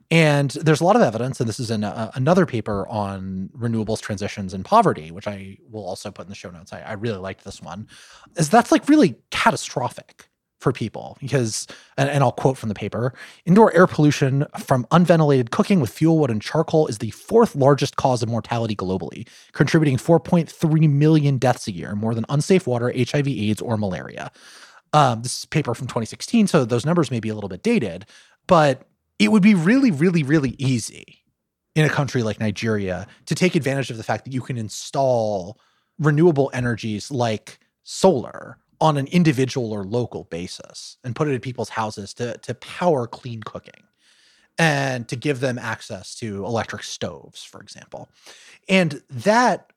And there's a lot of evidence, and this is in a, another paper on renewables transitions and poverty, which I will also put in the show notes. I, I really liked this one, is that's like really catastrophic for people because, and, and I'll quote from the paper, indoor air pollution from unventilated cooking with fuel wood and charcoal is the fourth largest cause of mortality globally, contributing four point three million deaths a year, more than unsafe water, H I V, AIDS, or malaria. Um, this is a paper from twenty sixteen, so those numbers may be a little bit dated, but it would be really, really, really easy in a country like Nigeria to take advantage of the fact that you can install renewable energies like solar on an individual or local basis and put it in people's houses to, to power clean cooking and to give them access to electric stoves, for example. And that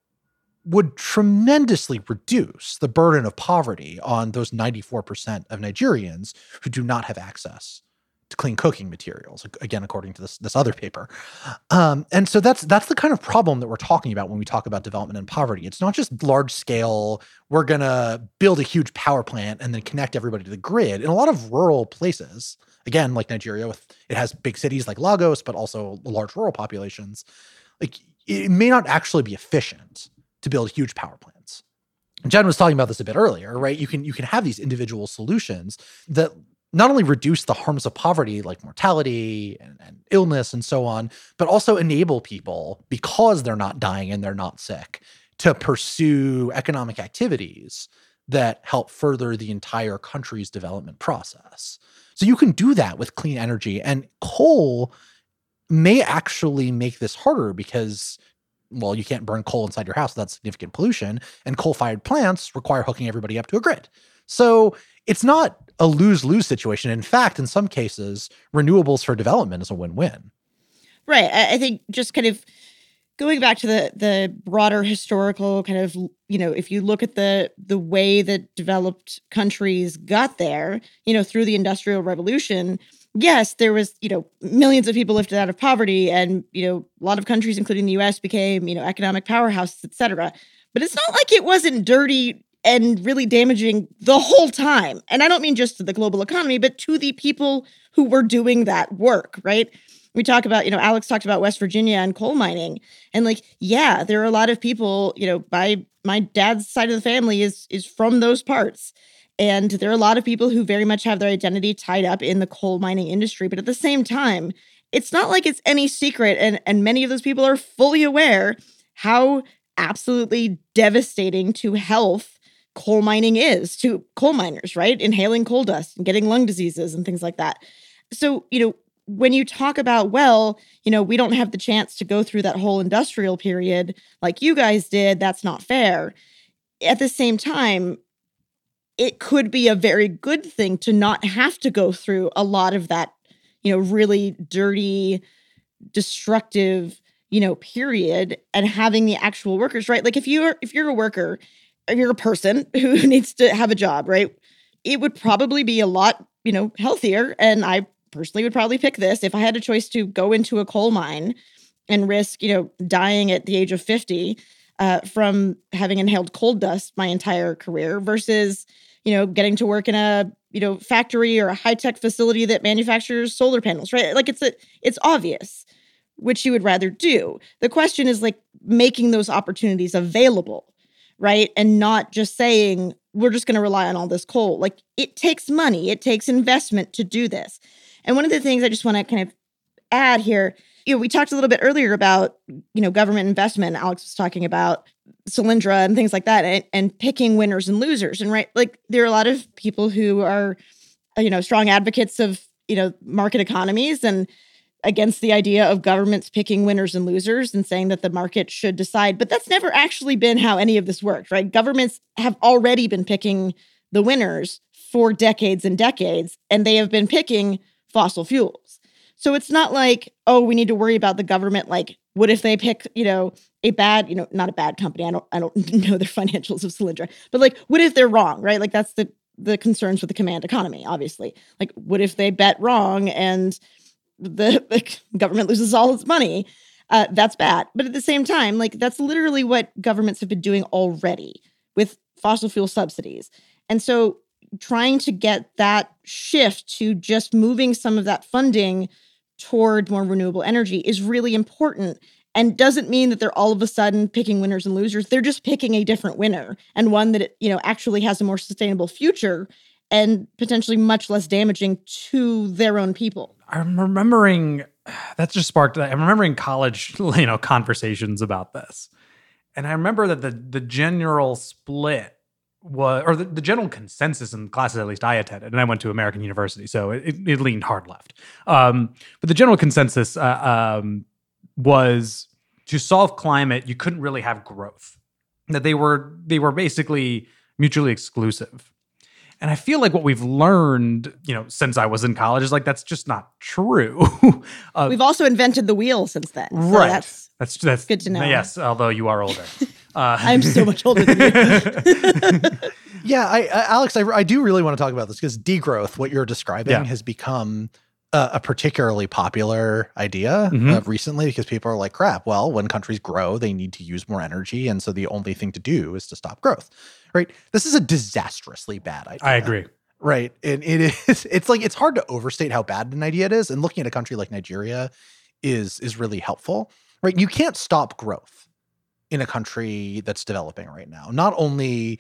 would tremendously reduce the burden of poverty on those ninety-four percent of Nigerians who do not have access to clean cooking materials, again, according to this, this other paper. Um, and so that's that's the kind of problem that we're talking about when we talk about development and poverty. It's not just large-scale, we're going to build a huge power plant and then connect everybody to the grid. In a lot of rural places, again, like Nigeria, with it has big cities like Lagos, but also large rural populations, like it may not actually be efficient to build huge power plants. And Jen was talking about this a bit earlier, right? You can you can have these individual solutions that not only reduce the harms of poverty, like mortality and, and illness and so on, but also enable people, because they're not dying and they're not sick, to pursue economic activities that help further the entire country's development process. So you can do that with clean energy. And coal may actually make this harder because, well, you can't burn coal inside your house without significant pollution, and coal-fired plants require hooking everybody up to a grid. So it's not a lose-lose situation. In fact, in some cases, renewables for development is a win-win. Right. I think just kind of going back to the the broader historical kind of, you know, if you look at the the way that developed countries got there, you know, through the Industrial Revolution, yes, there was, you know, millions of people lifted out of poverty and, you know, a lot of countries, including the U S, became, you know, economic powerhouses, et cetera. But it's not like it wasn't dirty and really damaging the whole time. And I don't mean just to the global economy, but to the people who were doing that work, right? We talk about, you know, Alex talked about West Virginia and coal mining. And like, yeah, there are a lot of people, you know, by my dad's side of the family is is from those parts. And there are a lot of people who very much have their identity tied up in the coal mining industry. But at the same time, it's not like it's any secret. And, and many of those people are fully aware how absolutely devastating to health coal mining is to coal miners, right? Inhaling coal dust and getting lung diseases and things like that. So, you know, when you talk about, well, you know, we don't have the chance to go through that whole industrial period like you guys did, that's not fair. At the same time, it could be a very good thing to not have to go through a lot of that, you know, really dirty, destructive, you know, period, and having the actual workers, right? Like if you're, if you're a worker, if you're a person who needs to have a job, right? It would probably be a lot, you know, healthier. And I personally would probably pick this if I had a choice to go into a coal mine and risk, you know, dying at the age of fifty uh, from having inhaled coal dust my entire career versus, you know, getting to work in a, you know, factory or a high-tech facility that manufactures solar panels, right? Like it's a, it's obvious which you would rather do. The question is like making those opportunities available, right? And not just saying, we're just going to rely on all this coal. Like, it takes money. It takes investment to do this. And one of the things I just want to kind of add here, you know, we talked a little bit earlier about, you know, government investment. Alex was talking about Solyndra and things like that, and, and picking winners and losers. And, right, like, there are a lot of people who are, you know, strong advocates of, you know, market economies and against the idea of governments picking winners and losers and saying that the market should decide. But that's never actually been how any of this worked, right? Governments have already been picking the winners for decades and decades, and they have been picking fossil fuels. So it's not like, oh, we need to worry about the government. Like, what if they pick, you know, a bad, you know, not a bad company. I don't, I don't know the financials of Solyndra, but like, what if they're wrong, right? Like that's the, the concerns with the command economy, obviously. Like, what if they bet wrong and the, the government loses all its money. Uh, that's bad. But at the same time, like, that's literally what governments have been doing already with fossil fuel subsidies. And so trying to get that shift to just moving some of that funding toward more renewable energy is really important, and doesn't mean that they're all of a sudden picking winners and losers. They're just picking a different winner, and one that, you know, actually has a more sustainable future and potentially much less damaging to their own people. I'm remembering, that's just sparked, I'm remembering college, you know, conversations about this. And I remember that the the general split was, or the, the general consensus in classes, at least I attended, and I went to American University, so it, it leaned hard left. Um, but the general consensus uh, um, was to solve climate, you couldn't really have growth. That they were they were basically mutually exclusive. And I feel like what we've learned, you know, since I was in college is like, that's just not true. uh, we've also invented the wheel since then. So right. That's, that's, that's good to know. Yes, although you are older. Uh, I'm so much older than you. yeah, I, I, Alex, I, I do really want to talk about this, because degrowth, what you're describing, yeah. has become a, a particularly popular idea mm-hmm. uh, recently, because people are like, crap, well, when countries grow, they need to use more energy. And so the only thing to do is to stop growth. Right. This is a disastrously bad idea. I agree. Right. And it is, it's like, it's hard to overstate how bad an idea it is. And looking at a country like Nigeria is, is really helpful. Right. You can't stop growth in a country that's developing right now. Not only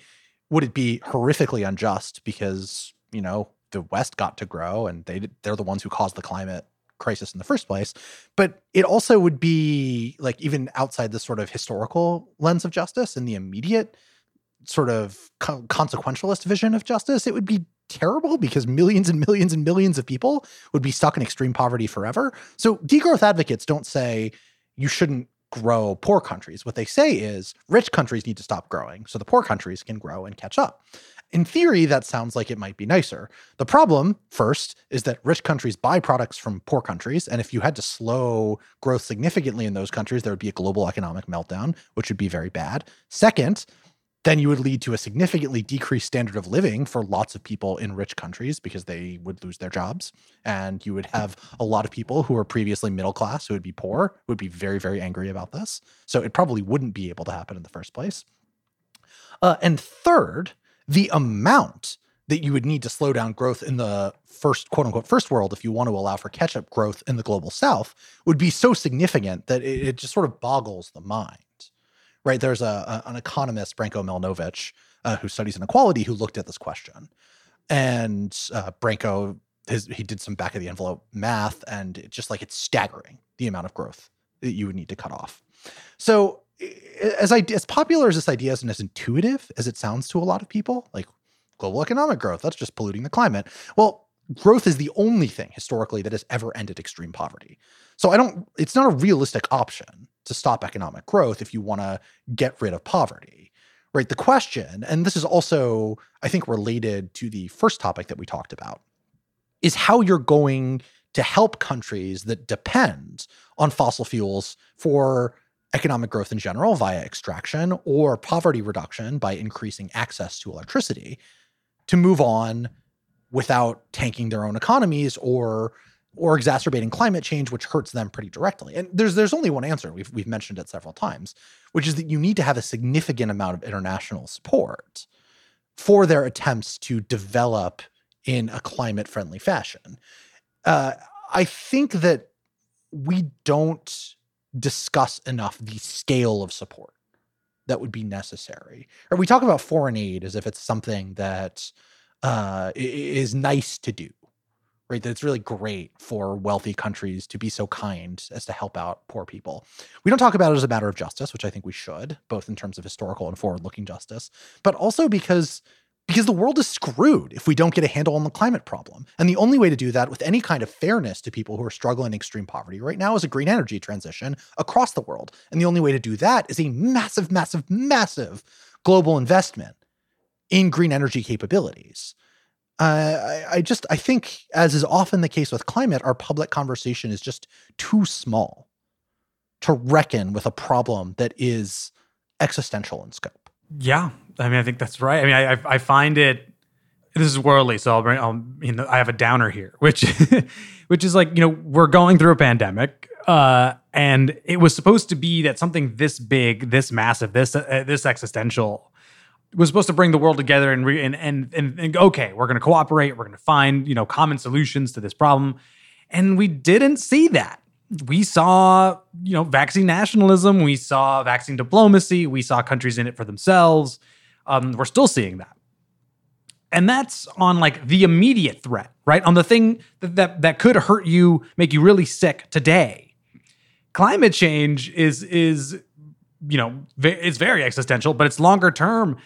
would it be horrifically unjust because, you know, the West got to grow and they, they're the ones who caused the climate crisis in the first place, but it also would be like, even outside the sort of historical lens of justice and the immediate sort of co- consequentialist vision of justice, it would be terrible, because millions and millions and millions of people would be stuck in extreme poverty forever. So degrowth advocates don't say you shouldn't grow poor countries. What they say is rich countries need to stop growing so the poor countries can grow and catch up. In theory, that sounds like it might be nicer. The problem, first, is that rich countries buy products from poor countries, and if you had to slow growth significantly in those countries, there would be a global economic meltdown, which would be very bad. Second, then you would lead to a significantly decreased standard of living for lots of people in rich countries, because they would lose their jobs. And you would have a lot of people who were previously middle class who would be poor, would be very, very angry about this. So it probably wouldn't be able to happen in the first place. Uh, and third, the amount that you would need to slow down growth in the first, quote unquote, first world, if you want to allow for catch-up growth in the global south, would be so significant that it, it just sort of boggles the mind. Right, there's a, a an economist, Branko Milanovic, uh, who studies inequality, who looked at this question. And uh, Branko, his, he did some back of the envelope math, and it just like it's staggering the amount of growth that you would need to cut off. So, as I as popular as this idea is, and as intuitive as it sounds to a lot of people, like global economic growth, that's just polluting the climate. Well, growth is the only thing historically that has ever ended extreme poverty. So I don't, it's not a realistic option to stop economic growth if you want to get rid of poverty, right? The question, and this is also, I think, related to the first topic that we talked about, is how you're going to help countries that depend on fossil fuels for economic growth in general via extraction or poverty reduction by increasing access to electricity to move on without tanking their own economies or or exacerbating climate change, which hurts them pretty directly. And there's there's only one answer. We've we've mentioned it several times, which is that you need to have a significant amount of international support for their attempts to develop in a climate-friendly fashion. Uh, I think that we don't discuss enough the scale of support that would be necessary. Or we talk about foreign aid as if it's something that Uh, is nice to do, right? That it's really great for wealthy countries to be so kind as to help out poor people. We don't talk about it as a matter of justice, which I think we should, both in terms of historical and forward-looking justice, but also because, because the world is screwed if we don't get a handle on the climate problem. And the only way to do that with any kind of fairness to people who are struggling in extreme poverty right now is a green energy transition across the world. And the only way to do that is a massive, massive, massive global investment in green energy capabilities. Uh, I, I just, I think, as is often the case with climate, our public conversation is just too small to reckon with a problem that is existential in scope. Yeah, I mean, I think that's right. I mean, I, I find it this is worldly, so I'll bring, I'll, you know, I have a downer here, which, which is like, you know, we're going through a pandemic, uh, and it was supposed to be that something this big, this massive, this uh, this existential was supposed to bring the world together and re- and, and and and okay, we're going to cooperate, we're going to find, you know, common solutions to this problem, and we didn't see that. We saw, you know, vaccine nationalism, we saw vaccine diplomacy, we saw countries in it for themselves. Um, we're still seeing that. And that's on like the immediate threat, right? On the thing that, that that could hurt you, make you really sick today. Climate change is is you know it's very existential, but it's longer term,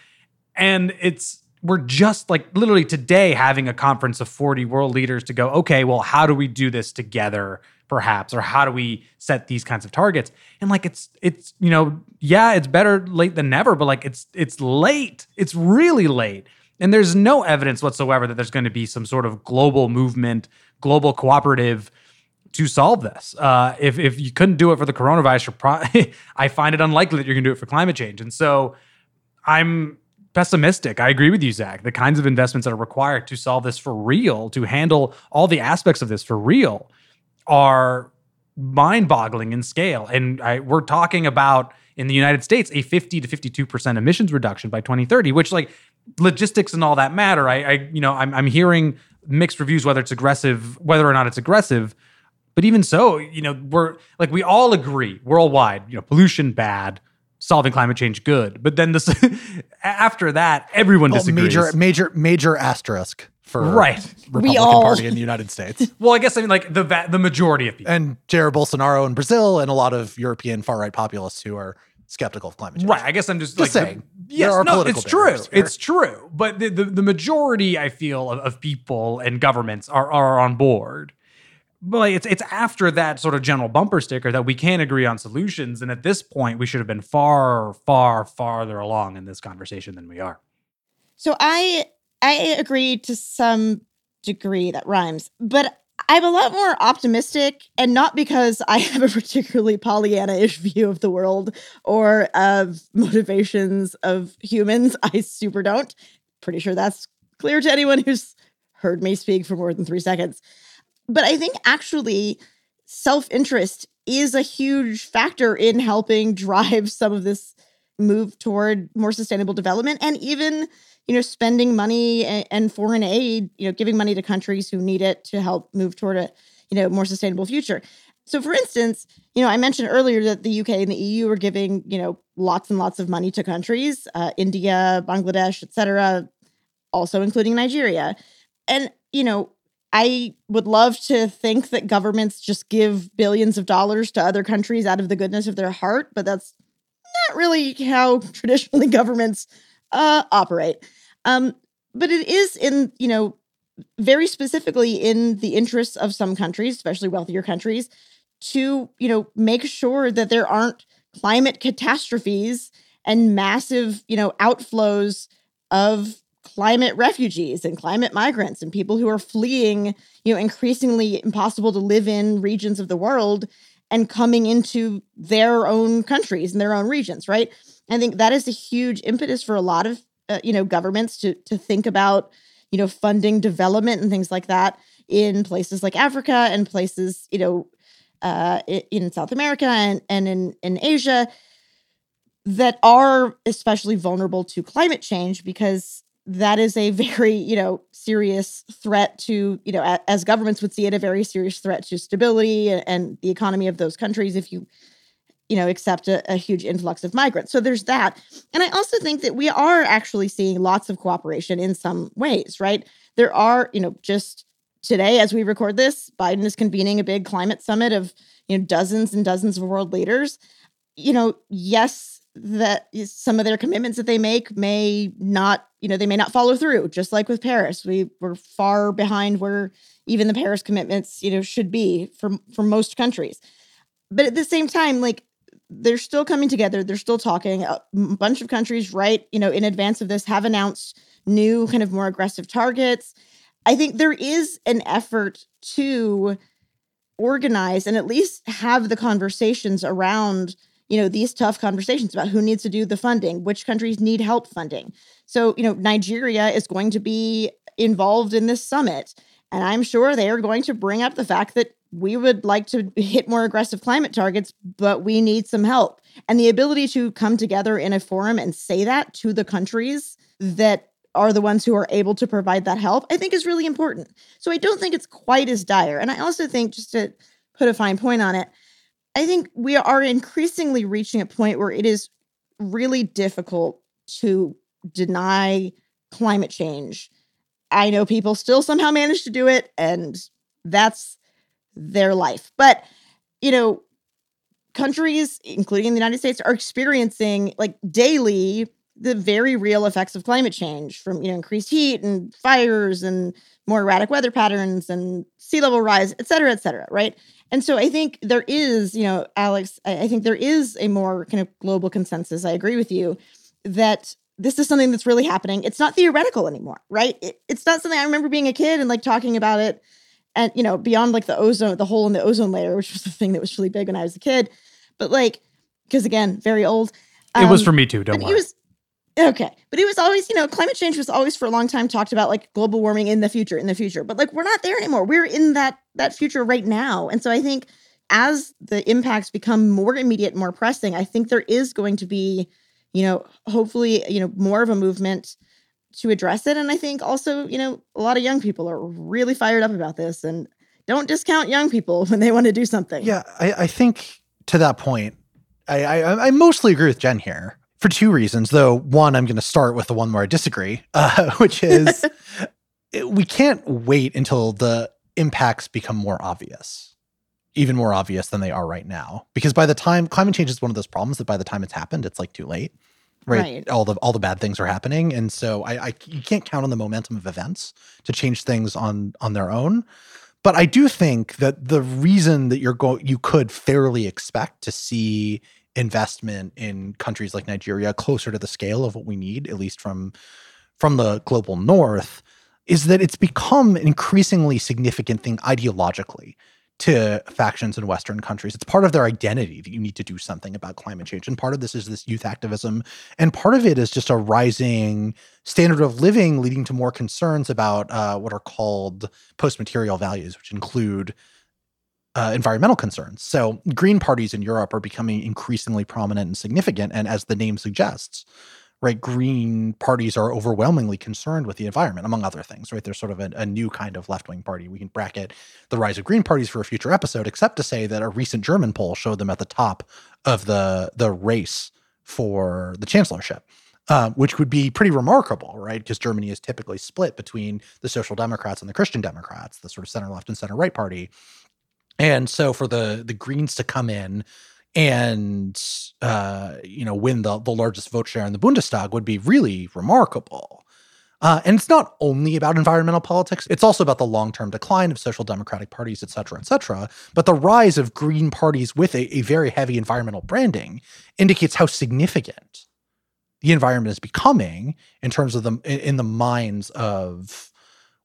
and it's we're just like literally today having a conference of forty world leaders to go, okay, well, how do we do this together, perhaps, or how do we set these kinds of targets? And like it's it's you know yeah, it's better late than never, but like it's it's late, it's really late. And there's no evidence whatsoever that there's going to be some sort of global movement, global cooperative to solve this. Uh, if if you couldn't do it for the coronavirus, you're pro- I find it unlikely that you're going to do it for climate change. And so I'm pessimistic. I agree with you, Zach. The kinds of investments that are required to solve this for real, to handle all the aspects of this for real, are mind-boggling in scale. And I, we're talking about, in the United States, a fifty to fifty-two percent emissions reduction by twenty thirty, which like logistics and all that matter. I, I you know, I'm, I'm hearing mixed reviews, whether it's aggressive, whether or not it's aggressive. But even so, you know, we're like, we all agree worldwide, you know, pollution bad, solving climate change good. But then this, after that, everyone oh, disagrees. Major, major, major asterisk for right. Republican we all... Party in the United States. Well, I guess I mean like the va- the majority of people. And Jair Bolsonaro in Brazil and a lot of European far-right populists who are skeptical of climate change. Right, I guess I'm just, just like... saying. The, yes, no, it's true. It's true. But the, the, the majority, I feel, of, of people and governments are are on board. But like, it's, it's after that sort of general bumper sticker that we can agree on solutions. And at this point, we should have been far, far, farther along in this conversation than we are. So I... I agree to some degree, that rhymes, but I'm a lot more optimistic, and not because I have a particularly Pollyanna-ish view of the world or of motivations of humans. I super don't. Pretty sure that's clear to anyone who's heard me speak for more than three seconds. But I think actually self-interest is a huge factor in helping drive some of this move toward more sustainable development, and even you know, spending money and foreign aid, you know, giving money to countries who need it to help move toward a, you know, more sustainable future. So for instance, you know, I mentioned earlier that the U K and the E U are giving, you know, lots and lots of money to countries, uh, India, Bangladesh, et cetera, also including Nigeria. And, you know, I would love to think that governments just give billions of dollars to other countries out of the goodness of their heart, but that's not really how traditionally governments Uh, operate. Um, but it is in, you know, very specifically in the interests of some countries, especially wealthier countries, to, you know, make sure that there aren't climate catastrophes and massive, you know, outflows of climate refugees and climate migrants and people who are fleeing, you know, increasingly impossible to live in regions of the world and coming into their own countries and their own regions, right? I think that is a huge impetus for a lot of, uh, you know, governments to to think about, you know, funding development and things like that in places like Africa and places, you know, uh, in South America and, and in, in Asia that are especially vulnerable to climate change, because that is a very, you know, serious threat to, you know, a, as governments would see it, a very serious threat to stability and, and the economy of those countries if you you know, accept a, a huge influx of migrants. So there's that. And I also think that we are actually seeing lots of cooperation in some ways, right? There are, you know, just today as we record this, Biden is convening a big climate summit of, you know, dozens and dozens of world leaders. You know, yes, that is some of their commitments that they make may not, you know, they may not follow through, just like with Paris. We were far behind where even the Paris commitments, you know, should be for, for most countries. But at the same time, like, they're still coming together. They're still talking. A bunch of countries, right, you know, in advance of this have announced new kind of more aggressive targets. I think there is an effort to organize and at least have the conversations around, you know, these tough conversations about who needs to do the funding, which countries need help funding. So, you know, Nigeria is going to be involved in this summit. And I'm sure they are going to bring up the fact that we would like to hit more aggressive climate targets, but we need some help. And the ability to come together in a forum and say that to the countries that are the ones who are able to provide that help, I think is really important. So I don't think it's quite as dire. And I also think, just to put a fine point on it, I think we are increasingly reaching a point where it is really difficult to deny climate change. I know people still somehow manage to do it, and that's their life. But, you know, countries, including the United States, are experiencing, like, daily the very real effects of climate change, from, you know, increased heat and fires and more erratic weather patterns and sea level rise, et cetera, et cetera, right? And so I think there is, you know, Alex, I think there is a more kind of global consensus, I agree with you, that this is something that's really happening. It's not theoretical anymore, right? It, it's not something I remember being a kid and, like, talking about it. And, you know, beyond, like, the ozone, the hole in the ozone layer, which was the thing that was really big when I was a kid. But, like, because, again, very old. Um, it was for me too, don't worry. It was, okay. But it was always, you know, climate change was always for a long time talked about, like, global warming in the future, in the future. But, like, we're not there anymore. We're in that that future right now. And so I think as the impacts become more immediate, more pressing, I think there is going to be, you know, hopefully, you know, more of a movement to address it. And I think also, you know, a lot of young people are really fired up about this, and don't discount young people when they want to do something. Yeah, I, I think to that point, I, I, I mostly agree with Jen here for two reasons, though. One, I'm going to start with the one where I disagree, uh, which is we can't wait until the impacts become more obvious. Even more obvious than they are right now. Because by the time, climate change is one of those problems that by the time it's happened, it's like too late, right? right. All the all the bad things are happening. And so I, I you can't count on the momentum of events to change things on on their own. But I do think that the reason that you're go- you could fairly expect to see investment in countries like Nigeria closer to the scale of what we need, at least from from the global north, is that it's become an increasingly significant thing ideologically to factions in Western countries. It's part of their identity that you need to do something about climate change. And part of this is this youth activism. And part of it is just a rising standard of living leading to more concerns about uh, what are called post-material values, which include uh, environmental concerns. So green parties in Europe are becoming increasingly prominent and significant. And as the name suggests, right, green parties are overwhelmingly concerned with the environment, among other things, right? There's sort of a, a new kind of left-wing party. We can bracket the rise of green parties for a future episode, except to say that a recent German poll showed them at the top of the, the race for the chancellorship, uh, which would be pretty remarkable, right? Because Germany is typically split between the Social Democrats and the Christian Democrats, the sort of center-left and center-right party. And so for the, the Greens to come in and, uh, you know, win the, the largest vote share in the Bundestag would be really remarkable. Uh, and it's not only about environmental politics. It's also about the long-term decline of social democratic parties, et cetera, et cetera. But the rise of green parties with a, a very heavy environmental branding indicates how significant the environment is becoming in terms of the in the minds of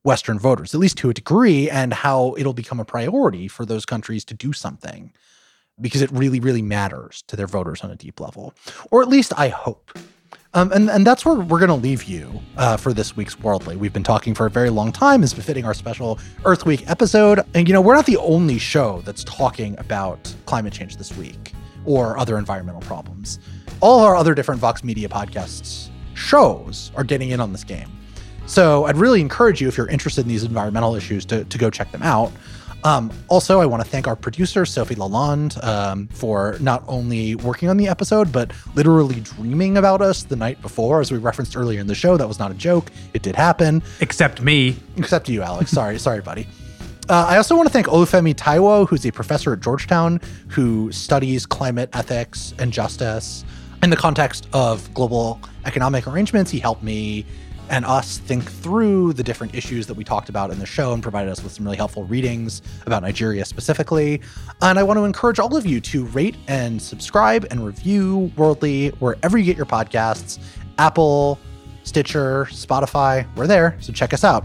Western voters, at least to a degree, and how it'll become a priority for those countries to do something, because it really, really matters to their voters on a deep level, or at least I hope. Um, and, and that's where we're going to leave you uh, for this week's Worldly. We've been talking for a very long time, as befitting our special Earth Week episode. And, you know, we're not the only show that's talking about climate change this week or other environmental problems. All our other different Vox Media podcasts shows are getting in on this game. So I'd really encourage you, if you're interested in these environmental issues, to, to go check them out. Um, also, I want to thank our producer, Sophie Lalonde, um, for not only working on the episode, but literally dreaming about us the night before. As we referenced earlier in the show, that was not a joke. It did happen. Except me. Except you, Alex. Sorry. Sorry, buddy. Uh, I also want to thank Olufemi Taiwo, who's a professor at Georgetown, who studies climate ethics and justice. In the context of global economic arrangements, he helped me and us think through the different issues that we talked about in the show and provided us with some really helpful readings about Nigeria specifically. And I want to encourage all of you to rate and subscribe and review Worldly wherever you get your podcasts. Apple, Stitcher, Spotify, we're there, so check us out.